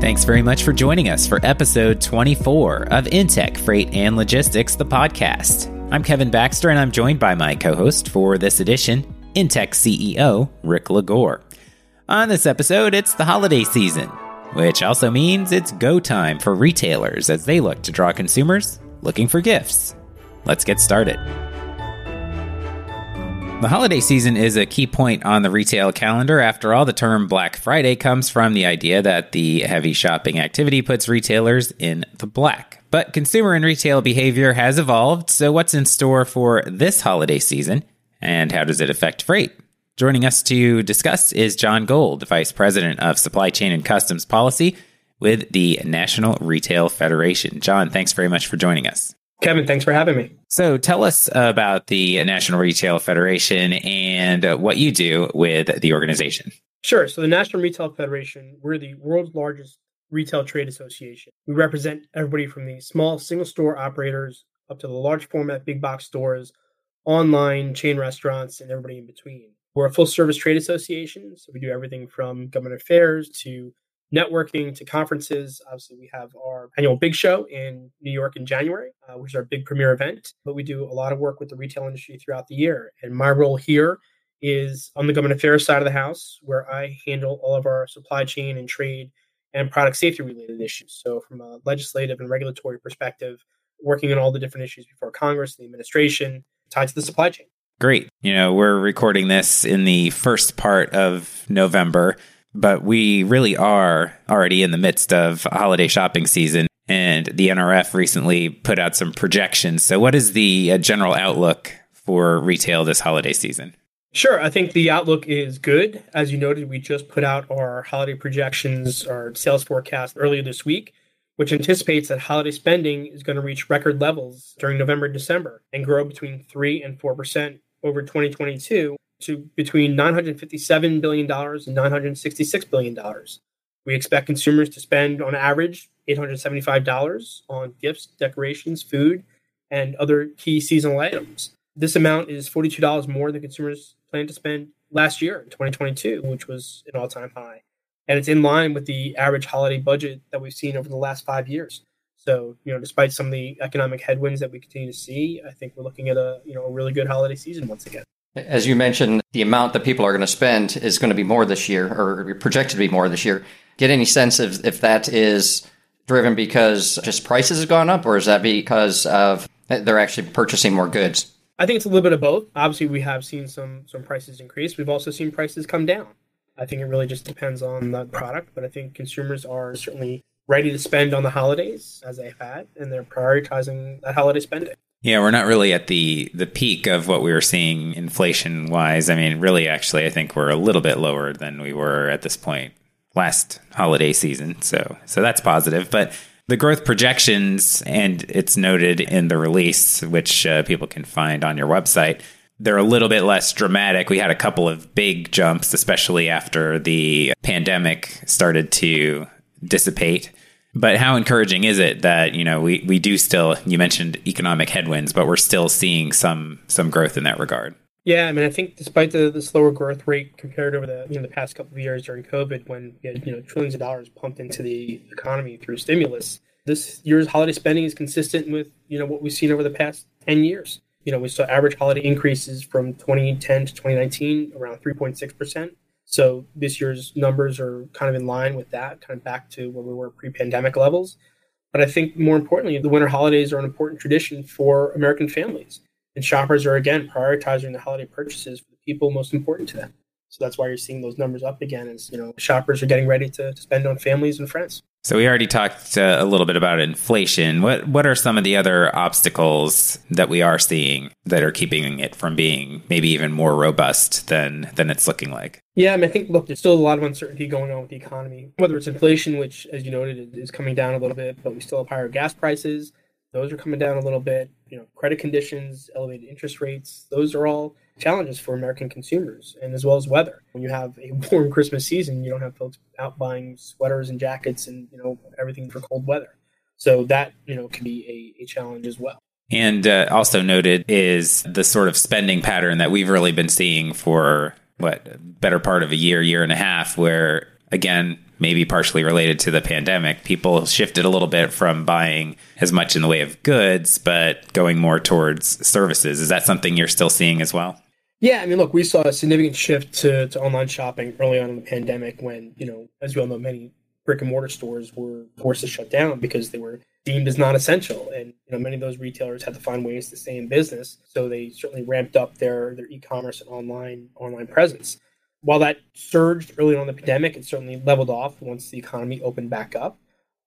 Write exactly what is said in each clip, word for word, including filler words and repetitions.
Thanks very much for joining us for episode twenty-four of InTek Freight and Logistics, the podcast. I'm Kevin Baxter, and I'm joined by my co-host for this edition, InTek C E O Rick LaGore. On this episode, it's the holiday season, which also means it's go time for retailers as they look to draw consumers looking for gifts. Let's get started. The holiday season is a key point on the retail calendar. After all, the term Black Friday comes from the idea that the heavy shopping activity puts retailers in the black. But consumer and retail behavior has evolved, so what's in store for this holiday season, and how does it affect freight? Joining us to discuss is Jon Gold, Vice President of Supply Chain and Customs Policy with the National Retail Federation. Jon, thanks very much for joining us. Kevin, thanks for having me. So tell us about the National Retail Federation and what you do with the organization. Sure. So the National Retail Federation, we're the world's largest retail trade association. We represent everybody from the small single store operators up to the large format big box stores, online chain restaurants, and everybody in between. We're a full service trade association. So we do everything from government affairs to networking to conferences. Obviously, we have our annual Big Show in New York in January, uh, which is our big premier event. But we do a lot of work with the retail industry throughout the year. And my role here is on the government affairs side of the house, where I handle all of our supply chain and trade and product safety related issues. So from a legislative and regulatory perspective, working on all the different issues before Congress and the administration tied to the supply chain. Great. You know, we're recording this in the first part of November, but we really are already in the midst of holiday shopping season, and the N R F recently put out some projections. So what is the uh, general outlook for retail this holiday season? Sure. I think the outlook is good. As you noted, we just put out our holiday projections, our sales forecast earlier this week, which anticipates that holiday spending is going to reach record levels during November and December and grow between three and four percent over twenty twenty-two. To between nine hundred fifty-seven billion dollars and nine hundred sixty-six billion dollars. We expect consumers to spend, on average, eight hundred seventy-five dollars on gifts, decorations, food, and other key seasonal items. This amount is forty-two dollars more than consumers planned to spend last year in twenty twenty-two, which was an all-time high. And it's in line with the average holiday budget that we've seen over the last five years. So, you know, despite some of the economic headwinds that we continue to see, I think we're looking at a, you know, a really good holiday season once again. As you mentioned, the amount that people are going to spend is going to be more this year, or projected to be more this year. Get any sense of if that is driven because just prices have gone up, or is that because of they're actually purchasing more goods? I think it's a little bit of both. Obviously, we have seen some some prices increase. We've also seen prices come down. I think it really just depends on the product, but I think consumers are certainly ready to spend on the holidays as they've had, and they're prioritizing that holiday spending. Yeah, we're not really at the, the peak of what we were seeing inflation-wise. I mean, really, actually, I think we're a little bit lower than we were at this point last holiday season. So so that's positive. But the growth projections, and it's noted in the release, which uh, people can find on your website, they're a little bit less dramatic. We had a couple of big jumps, especially after the pandemic started to dissipate. But how encouraging is it that, you know, we, we do still, you mentioned economic headwinds, but we're still seeing some some growth in that regard? Yeah, I mean, I think despite the, the slower growth rate compared over the, you know, the past couple of years during COVID, when we had, you know, trillions of dollars pumped into the economy through stimulus, this year's holiday spending is consistent with, you know, what we've seen over the past ten years. You know, we saw average holiday increases from twenty ten to twenty nineteen around three point six percent. So this year's numbers are kind of in line with that, kind of back to where we were pre-pandemic levels. But I think more importantly, the winter holidays are an important tradition for American families. And shoppers are, again, prioritizing the holiday purchases for the people most important to them. So that's why you're seeing those numbers up again, is, you know, shoppers are getting ready to, to spend on families and friends. So we already talked uh, a little bit about inflation. What what are some of the other obstacles that we are seeing that are keeping it from being maybe even more robust than than it's looking like? Yeah, I mean, I think, look, there's still a lot of uncertainty going on with the economy, whether it's inflation, which, as you noted, is coming down a little bit, but we still have higher gas prices. Those are coming down a little bit. You know, credit conditions, elevated interest rates, those are all challenges for American consumers, and as well as weather. When you have a warm Christmas season, you don't have folks out buying sweaters and jackets and, you know, everything for cold weather. So that, you know, can be a, a challenge as well. And uh, also noted is the sort of spending pattern that we've really been seeing for, what, better part of a year, year and a half, where, again, maybe partially related to the pandemic, people shifted a little bit from buying as much in the way of goods, but going more towards services. Is that something you're still seeing as well? Yeah, I mean, look, we saw a significant shift to, to online shopping early on in the pandemic when, you know, as you all know, many brick and mortar stores were forced to shut down because they were deemed as non-essential. And, you know, many of those retailers had to find ways to stay in business. So they certainly ramped up their, their e-commerce and online online presence. While that surged early on in the pandemic, it certainly leveled off once the economy opened back up.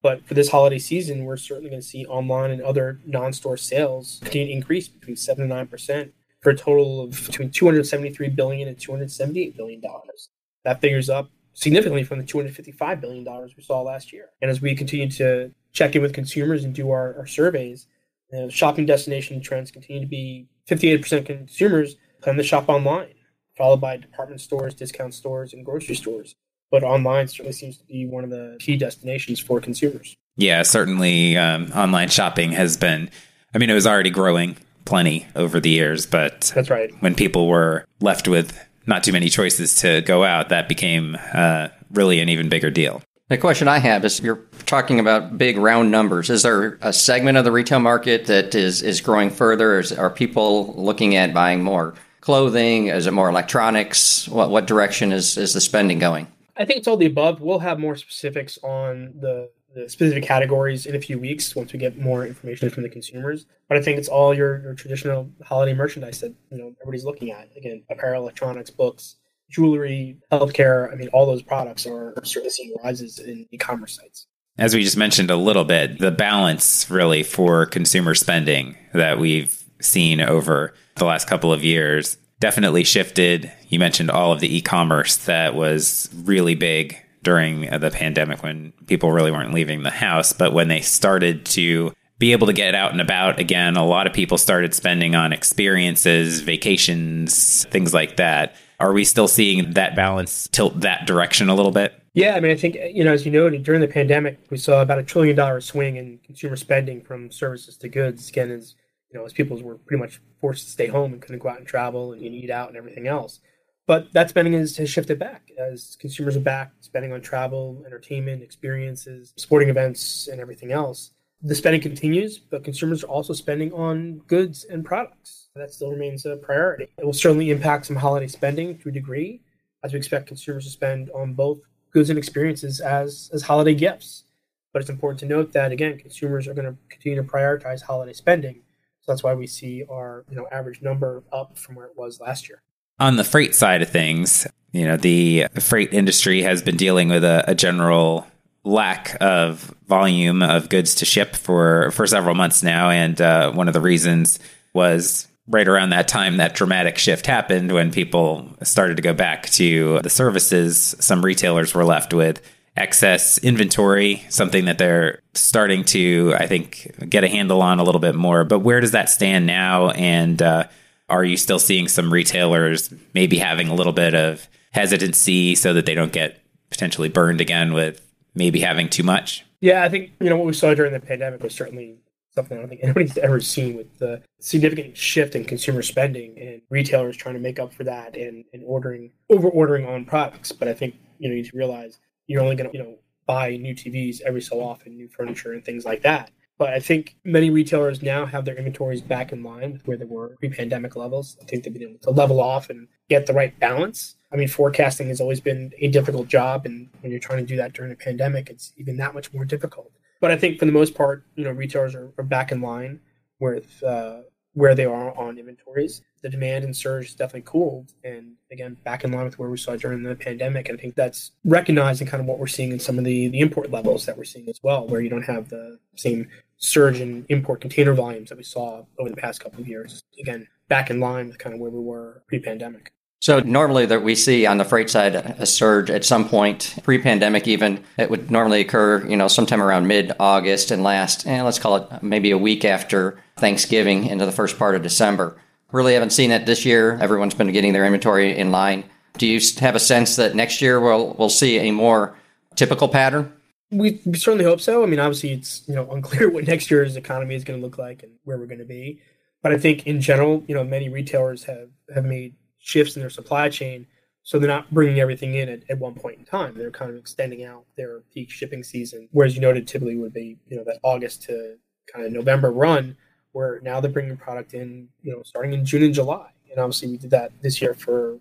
But for this holiday season, we're certainly going to see online and other non-store sales continue to increase between seven and nine percent for a total of between two hundred seventy-three billion dollars and two hundred seventy-eight billion dollars. That figures up significantly from the two hundred fifty-five billion dollars we saw last year. And as we continue to check in with consumers and do our, our surveys, uh, shopping destination trends continue to be fifty-eight percent consumers plan to shop online, followed by department stores, discount stores, and grocery stores. But online certainly seems to be one of the key destinations for consumers. Yeah, certainly um, online shopping has been, I mean, it was already growing plenty over the years, but that's right. When people were left with not too many choices to go out, that became uh, really an even bigger deal. The question I have is, you're talking about big round numbers. Is there a segment of the retail market that is, is growing further? Is, are people looking at buying more clothing? Is it more electronics? What what direction is, is the spending going? I think it's all the above. We'll have more specifics on the, the specific categories in a few weeks once we get more information from the consumers. But I think it's all your, your traditional holiday merchandise that, you know, everybody's looking at. Again, apparel, electronics, books, jewelry, healthcare. I mean, all those products are certainly seeing rises in e-commerce sites. As we just mentioned a little bit, the balance really for consumer spending that we've seen over the last couple of years definitely shifted. You mentioned all of the e-commerce that was really big during the pandemic when people really weren't leaving the house. But when they started to be able to get out and about again, a lot of people started spending on experiences, vacations, things like that. Are we still seeing that balance tilt that direction a little bit? Yeah, I mean, I think, you know, as you noted, during the pandemic, we saw about a trillion dollar swing in consumer spending from services to goods. Again, as you know, as people were pretty much forced to stay home and couldn't go out and travel and eat out and everything else. But that spending has, has shifted back as consumers are back spending on travel, entertainment, experiences, sporting events, and everything else. The spending continues, but consumers are also spending on goods and products. That still remains a priority. It will certainly impact some holiday spending to a degree, as we expect consumers to spend on both goods and experiences as, as holiday gifts. But it's important to note that, again, consumers are going to continue to prioritize holiday spending. So that's why we see our, you know, average number up from where it was last year. On the freight side of things, you know, the freight industry has been dealing with a, a general lack of volume of goods to ship for, for several months now. And uh, one of the reasons was right around that time, that dramatic shift happened when people started to go back to the services. Some retailers were left with excess inventory, something that they're starting to, I think, get a handle on a little bit more. But where does that stand now? And uh, are you still seeing some retailers maybe having a little bit of hesitancy so that they don't get potentially burned again with maybe having too much? Yeah, I think, you know, what we saw during the pandemic was certainly something I don't think anybody's ever seen, with the significant shift in consumer spending and retailers trying to make up for that and, and ordering, over ordering on products. But I think, you know, you need to realize you're only going to, you know, buy new T Vs every so often, new furniture and things like that. But I think many retailers now have their inventories back in line with where they were pre-pandemic levels. I think they've been able to level off and get the right balance. I mean, forecasting has always been a difficult job. And when you're trying to do that during a pandemic, it's even that much more difficult. But I think for the most part, you know, retailers are, are back in line with uh, where they are on inventories. The demand and surge is definitely cooled. And again, back in line with where we saw during the pandemic. And I think that's recognizing kind of what we're seeing in some of the, the import levels that we're seeing as well, where you don't have the same surge in import container volumes that we saw over the past couple of years. Again, back in line with kind of where we were pre-pandemic. So normally that we see on the freight side a surge at some point, pre-pandemic even, it would normally occur, you know, sometime around mid-August and last, eh, let's call it maybe a week after Thanksgiving into the first part of December. Really haven't seen that this year. Everyone's been getting their inventory in line. Do you have a sense that next year we'll we'll see a more typical pattern? We certainly hope so. I mean, obviously it's, you know, unclear what next year's economy is going to look like and where we're going to be. But I think in general, you know, many retailers have, have made shifts in their supply chain So they're not bringing everything in at, at one point in time. They're kind of extending out their peak shipping season, whereas you noted typically would be, you know, that August to kind of November run, where now they're bringing product in, you know, starting in June and July. And obviously we did that this year for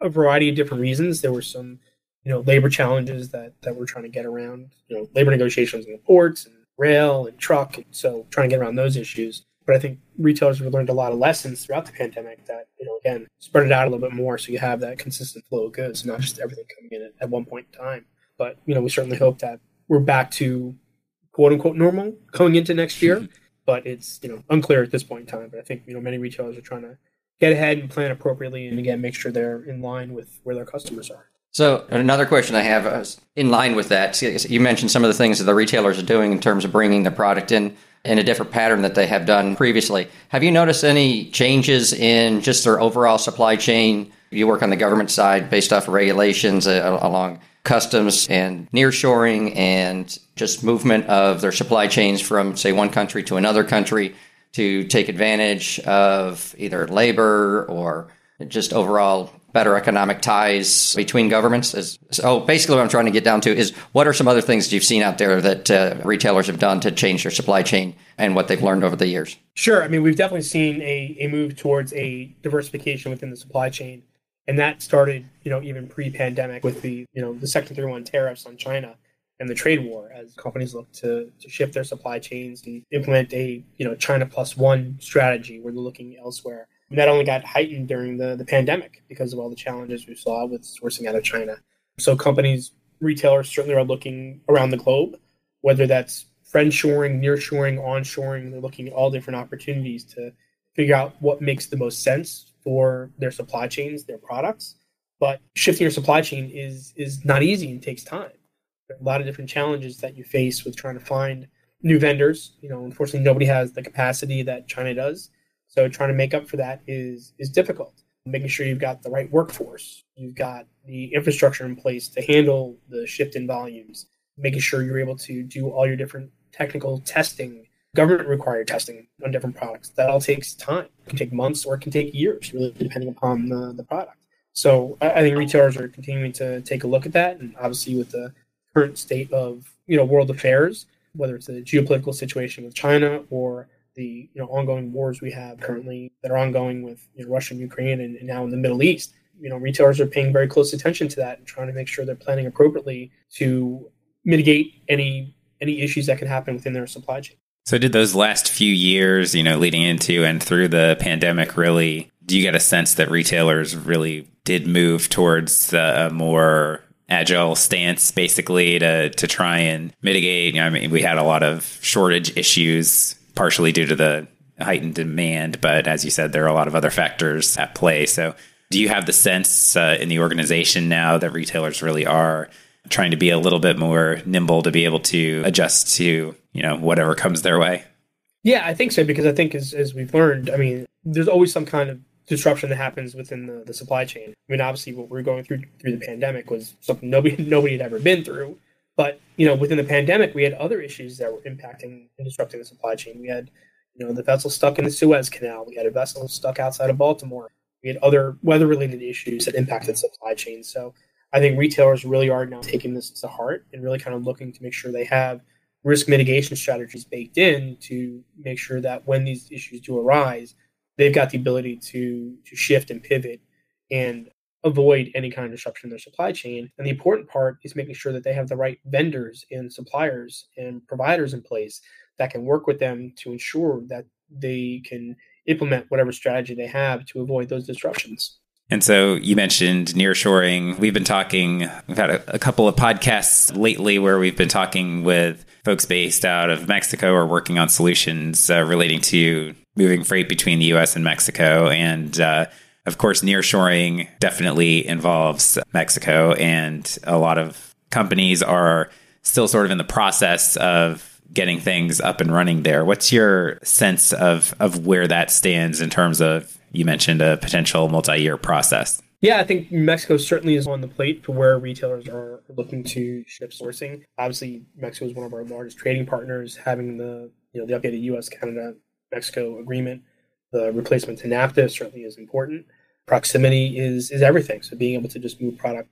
a variety of different reasons. There were some, you know, labor challenges that, that we're trying to get around, you know, labor negotiations in the ports and rail and truck. And so trying to get around those issues. But I think retailers have learned a lot of lessons throughout the pandemic that, you know, again, spread it out a little bit more so you have that consistent flow of goods, not just everything coming in at, at one point in time. But, you know, we certainly hope that we're back to quote unquote normal going into next year. But it's, you know, unclear at this point in time. But I think, you know, many retailers are trying to get ahead and plan appropriately and, again, make sure they're in line with where their customers are. So another question I have is in line with that. You mentioned some of the things that the retailers are doing in terms of bringing the product in in a different pattern that they have done previously. Have you noticed any changes in just their overall supply chain? You work on the government side based off of regulations uh, along customs and nearshoring and just movement of their supply chains from, say, one country to another country to take advantage of either labor or just overall better economic ties between governments. Is, so basically what I'm trying to get down to is what are some other things that you've seen out there that uh, retailers have done to change their supply chain and what they've learned over the years? Sure. I mean, we've definitely seen a, a move towards a diversification within the supply chain. And that started, you know, even pre-pandemic with the, you know, the Section three one tariffs on China and the trade war as companies look to, to shift their supply chains and implement a, you know, China plus one strategy where they're looking elsewhere. And that only got heightened during the, the pandemic because of all the challenges we saw with sourcing out of China. So companies, retailers certainly are looking around the globe, whether that's friendshoring, nearshoring, onshoring. They're looking at all different opportunities to figure out what makes the most sense for their supply chains, their products. But shifting your supply chain is is not easy and takes time. There are a lot of different challenges that you face with trying to find new vendors. You know, unfortunately, nobody has the capacity that China does. So trying to make up for that is is difficult. Making sure you've got the right workforce, you've got the infrastructure in place to handle the shift in volumes, making sure you're able to do all your different technical testing, government-required testing on different products. That all takes time. It can take months or it can take years, really, depending upon the, the product. So I, I think retailers are continuing to take a look at that. And obviously with the current state of, you know, world affairs, whether it's the geopolitical situation with China or the, you know, ongoing wars we have currently that are ongoing with, you know, Russia and Ukraine and, and now in the Middle East, you know, retailers are paying very close attention to that and trying to make sure they're planning appropriately to mitigate any any issues that can happen within their supply chain. So did those last few years, you know, leading into and through the pandemic, really, do you get a sense that retailers really did move towards a more agile stance, basically, to, to try and mitigate? You know, I mean, we had a lot of shortage issues partially due to the heightened demand. But as you said, there are a lot of other factors at play. So do you have the sense uh, in the organization now that retailers really are trying to be a little bit more nimble to be able to adjust to, you know, whatever comes their way? Yeah, I think so. Because I think as, as we've learned, I mean, there's always some kind of disruption that happens within the, the supply chain. I mean, obviously what we were going through through the pandemic was something nobody, nobody had ever been through. But, you know, within the pandemic, we had other issues that were impacting and disrupting the supply chain. We had, you know, the vessel stuck in the Suez Canal. We had a vessel stuck outside of Baltimore. We had other weather-related issues that impacted supply chain. So I think retailers really are now taking this to heart and really kind of looking to make sure they have risk mitigation strategies baked in to make sure that when these issues do arise, they've got the ability to to shift and pivot and avoid any kind of disruption in their supply chain. And the important part is making sure that they have the right vendors and suppliers and providers in place that can work with them to ensure that they can implement whatever strategy they have to avoid those disruptions. And so you mentioned nearshoring. We've been talking, we've had a, a couple of podcasts lately where we've been talking with folks based out of Mexico or working on solutions uh, relating to moving freight between the U S and Mexico. And, uh, Of course, nearshoring definitely involves Mexico, and a lot of companies are still sort of in the process of getting things up and running there. What's your sense of, of where that stands in terms of, you mentioned a potential multi-year process? Yeah, I think Mexico certainly is on the plate for where retailers are looking to shift sourcing. Obviously, Mexico is one of our largest trading partners, having the, you know, the updated U S Canada Mexico agreement. The replacement to NAFTA certainly is important. proximity is is everything. So being able to just move product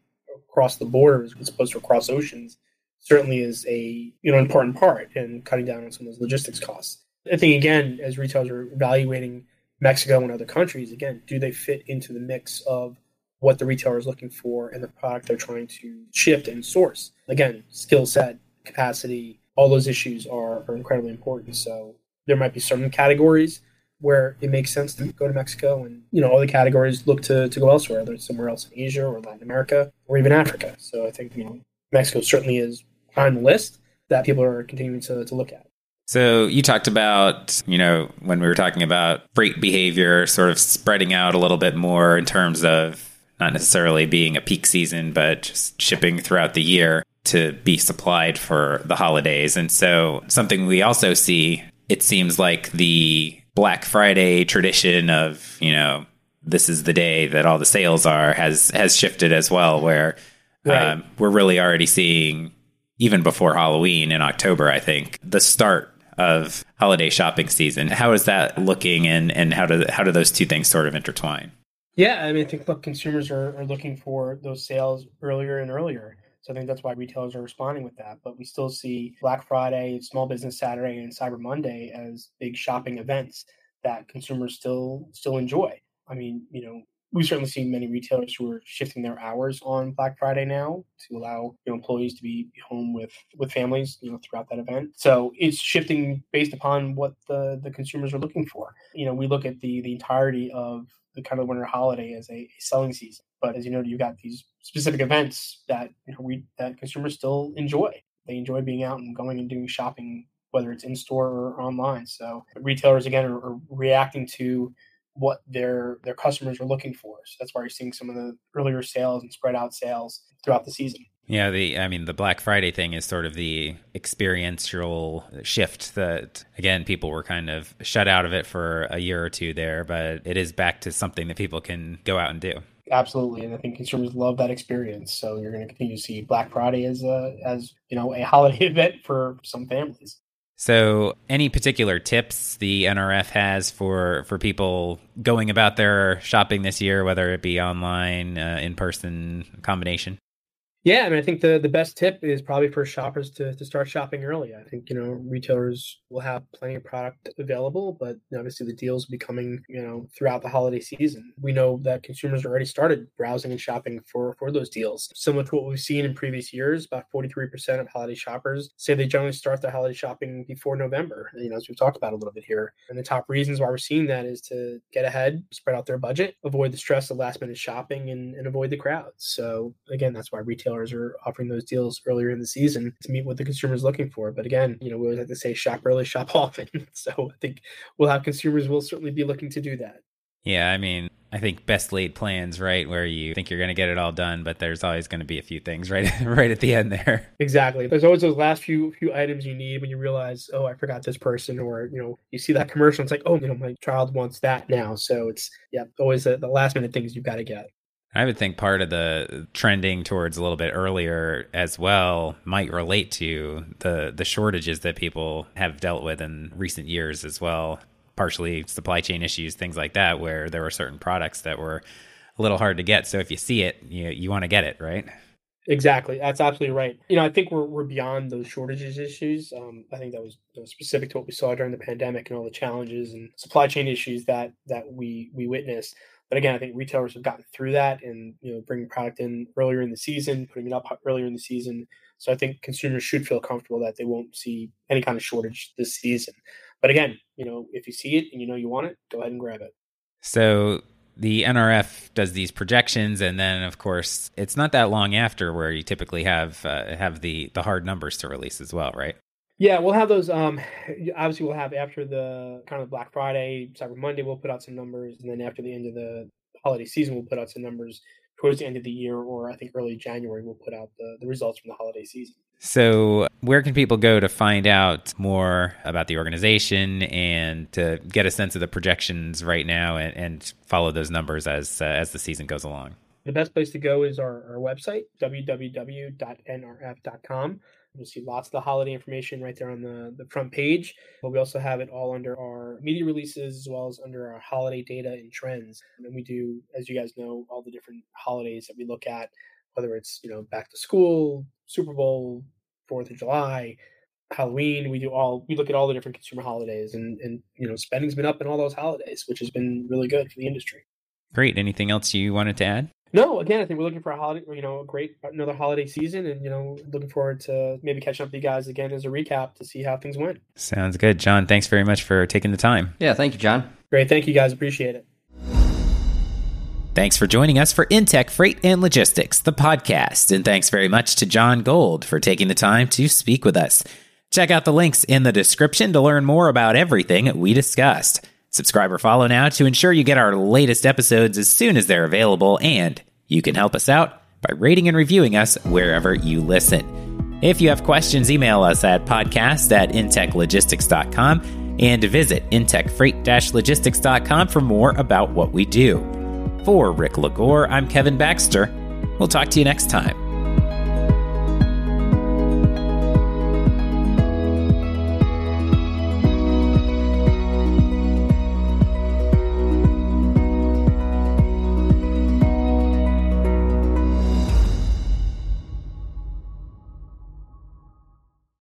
across the border as opposed to across oceans certainly is a you know important part in cutting down on some of those logistics costs. I think, again, as retailers are evaluating Mexico and other countries, again, do they fit into the mix of what the retailer is looking for and the product they're trying to shift and source? Again, skill set, capacity, all those issues are, are incredibly important. So there might be certain categories where it makes sense to go to Mexico, and you know all the categories look to, to go elsewhere, whether it's somewhere else in Asia or Latin America or even Africa. So I think you know Mexico certainly is on the list that people are continuing to, to look at. So you talked about, you know, when we were talking about freight behavior, sort of spreading out a little bit more in terms of not necessarily being a peak season, but just shipping throughout the year to be supplied for the holidays. And so something we also see, it seems like the Black Friday tradition of, you know, this is the day that all the sales are has, has shifted as well, where right. um, we're really already seeing, even before Halloween in October, I think, the start of holiday shopping season. How is that looking, and, and how do how do those two things sort of intertwine? Yeah, I mean, I think, look, consumers are, are looking for those sales earlier and earlier. So I think that's why retailers are responding with that. But we still see Black Friday, Small Business Saturday, and Cyber Monday as big shopping events that consumers still still enjoy. I mean, you know, we certainly see many retailers who are shifting their hours on Black Friday now to allow you know, employees to be home with, with families, you know, throughout that event. So it's shifting based upon what the, the consumers are looking for. You know, we look at the the entirety of the kind of winter holiday as a, a selling season, but as you know, you've got these specific events that you know, we that consumers still enjoy. They enjoy being out and going and doing shopping, whether it's in store or online. So retailers again are, are reacting to what their their customers are looking for. So that's why you're seeing some of the earlier sales and spread out sales throughout the season. Yeah, the I mean, the Black Friday thing is sort of the experiential shift that, again, people were kind of shut out of it for a year or two there, but it is back to something that people can go out and do. Absolutely, and I think consumers love that experience. So you're going to continue to see Black Friday as a, as you know a holiday event for some families. So any particular tips the N R F has for, for people going about their shopping this year, whether it be online, uh, in-person, combination? Yeah, I mean, I think the, the best tip is probably for shoppers to, to start shopping early. I think, you know, retailers will have plenty of product available, but obviously the deals will be coming, you know, throughout the holiday season. We know that consumers already started browsing and shopping for, for those deals. Similar to what we've seen in previous years, about forty-three percent of holiday shoppers say they generally start their holiday shopping before November, you know, as we've talked about a little bit here. And the top reasons why we're seeing that is to get ahead, spread out their budget, avoid the stress of last minute shopping, and, and avoid the crowds. So again, that's why retailers are offering those deals earlier in the season to meet what the consumer is looking for. But again, you know, we always like to say shop early, shop often. So I think we'll have consumers will certainly be looking to do that. Yeah, I mean, I think best laid plans, right? Where you think you're going to get it all done, but there's always going to be a few things right, right at the end there. Exactly. There's always those last few few items you need when you realize, oh, I forgot this person, or you know, you see that commercial, and it's like, oh, you know, my child wants that now. So it's yeah, always the, the last minute things you've got to get. I would think part of the trending towards a little bit earlier as well might relate to the, the shortages that people have dealt with in recent years as well, partially supply chain issues, things like that, where there were certain products that were a little hard to get. So if you see it, you you want to get it, right? Exactly. That's absolutely right. You know, I think we're we're beyond those shortages issues. Um, I think that was specific to what we saw during the pandemic and all the challenges and supply chain issues that that we we witnessed. But again, I think retailers have gotten through that and, you know, bringing product in earlier in the season, putting it up earlier in the season. So I think consumers should feel comfortable that they won't see any kind of shortage this season. But again, you know, if you see it and you know you want it, go ahead and grab it. So the N R F does these projections. And then, of course, it's not that long after where you typically have uh, have the, the hard numbers to release as well, right? Yeah, we'll have those. Um, obviously, we'll have after the kind of Black Friday, Cyber Monday, we'll put out some numbers. And then after the end of the holiday season, we'll put out some numbers towards the end of the year, or I think early January, we'll put out the, the results from the holiday season. So where can people go to find out more about the organization and to get a sense of the projections right now and, and follow those numbers as uh, as the season goes along? The best place to go is our, our website, w w w dot n r f dot com. You'll see lots of the holiday information right there on the, the front page, but we also have it all under our media releases as well as under our holiday data and trends. And we do, as you guys know, all the different holidays that we look at, whether it's, you know, back to school, Super Bowl, fourth of July, Halloween. We do all, we look at all the different consumer holidays, and, and, you know, spending's been up in all those holidays, which has been really good for the industry. Great. Anything else you wanted to add? No, again, I think we're looking for a holiday, you know, a great, another holiday season, and, you know, looking forward to maybe catching up with you guys again as a recap to see how things went. Sounds good. Jon, thanks very much for taking the time. Yeah, thank you, Jon. Great. Thank you, guys. Appreciate it. Thanks for joining us for InTek Freight and Logistics, the podcast. And thanks very much to Jon Gold for taking the time to speak with us. Check out the links in the description to learn more about everything we discussed. Subscribe or follow now to ensure you get our latest episodes as soon as they're available, and you can help us out by rating and reviewing us wherever you listen. If you have questions, email us at podcast at intech logistics dot com and visit intech freight dash logistics dot com for more about what we do. For Rick LaGore, I'm Kevin Baxter. We'll talk to you next time.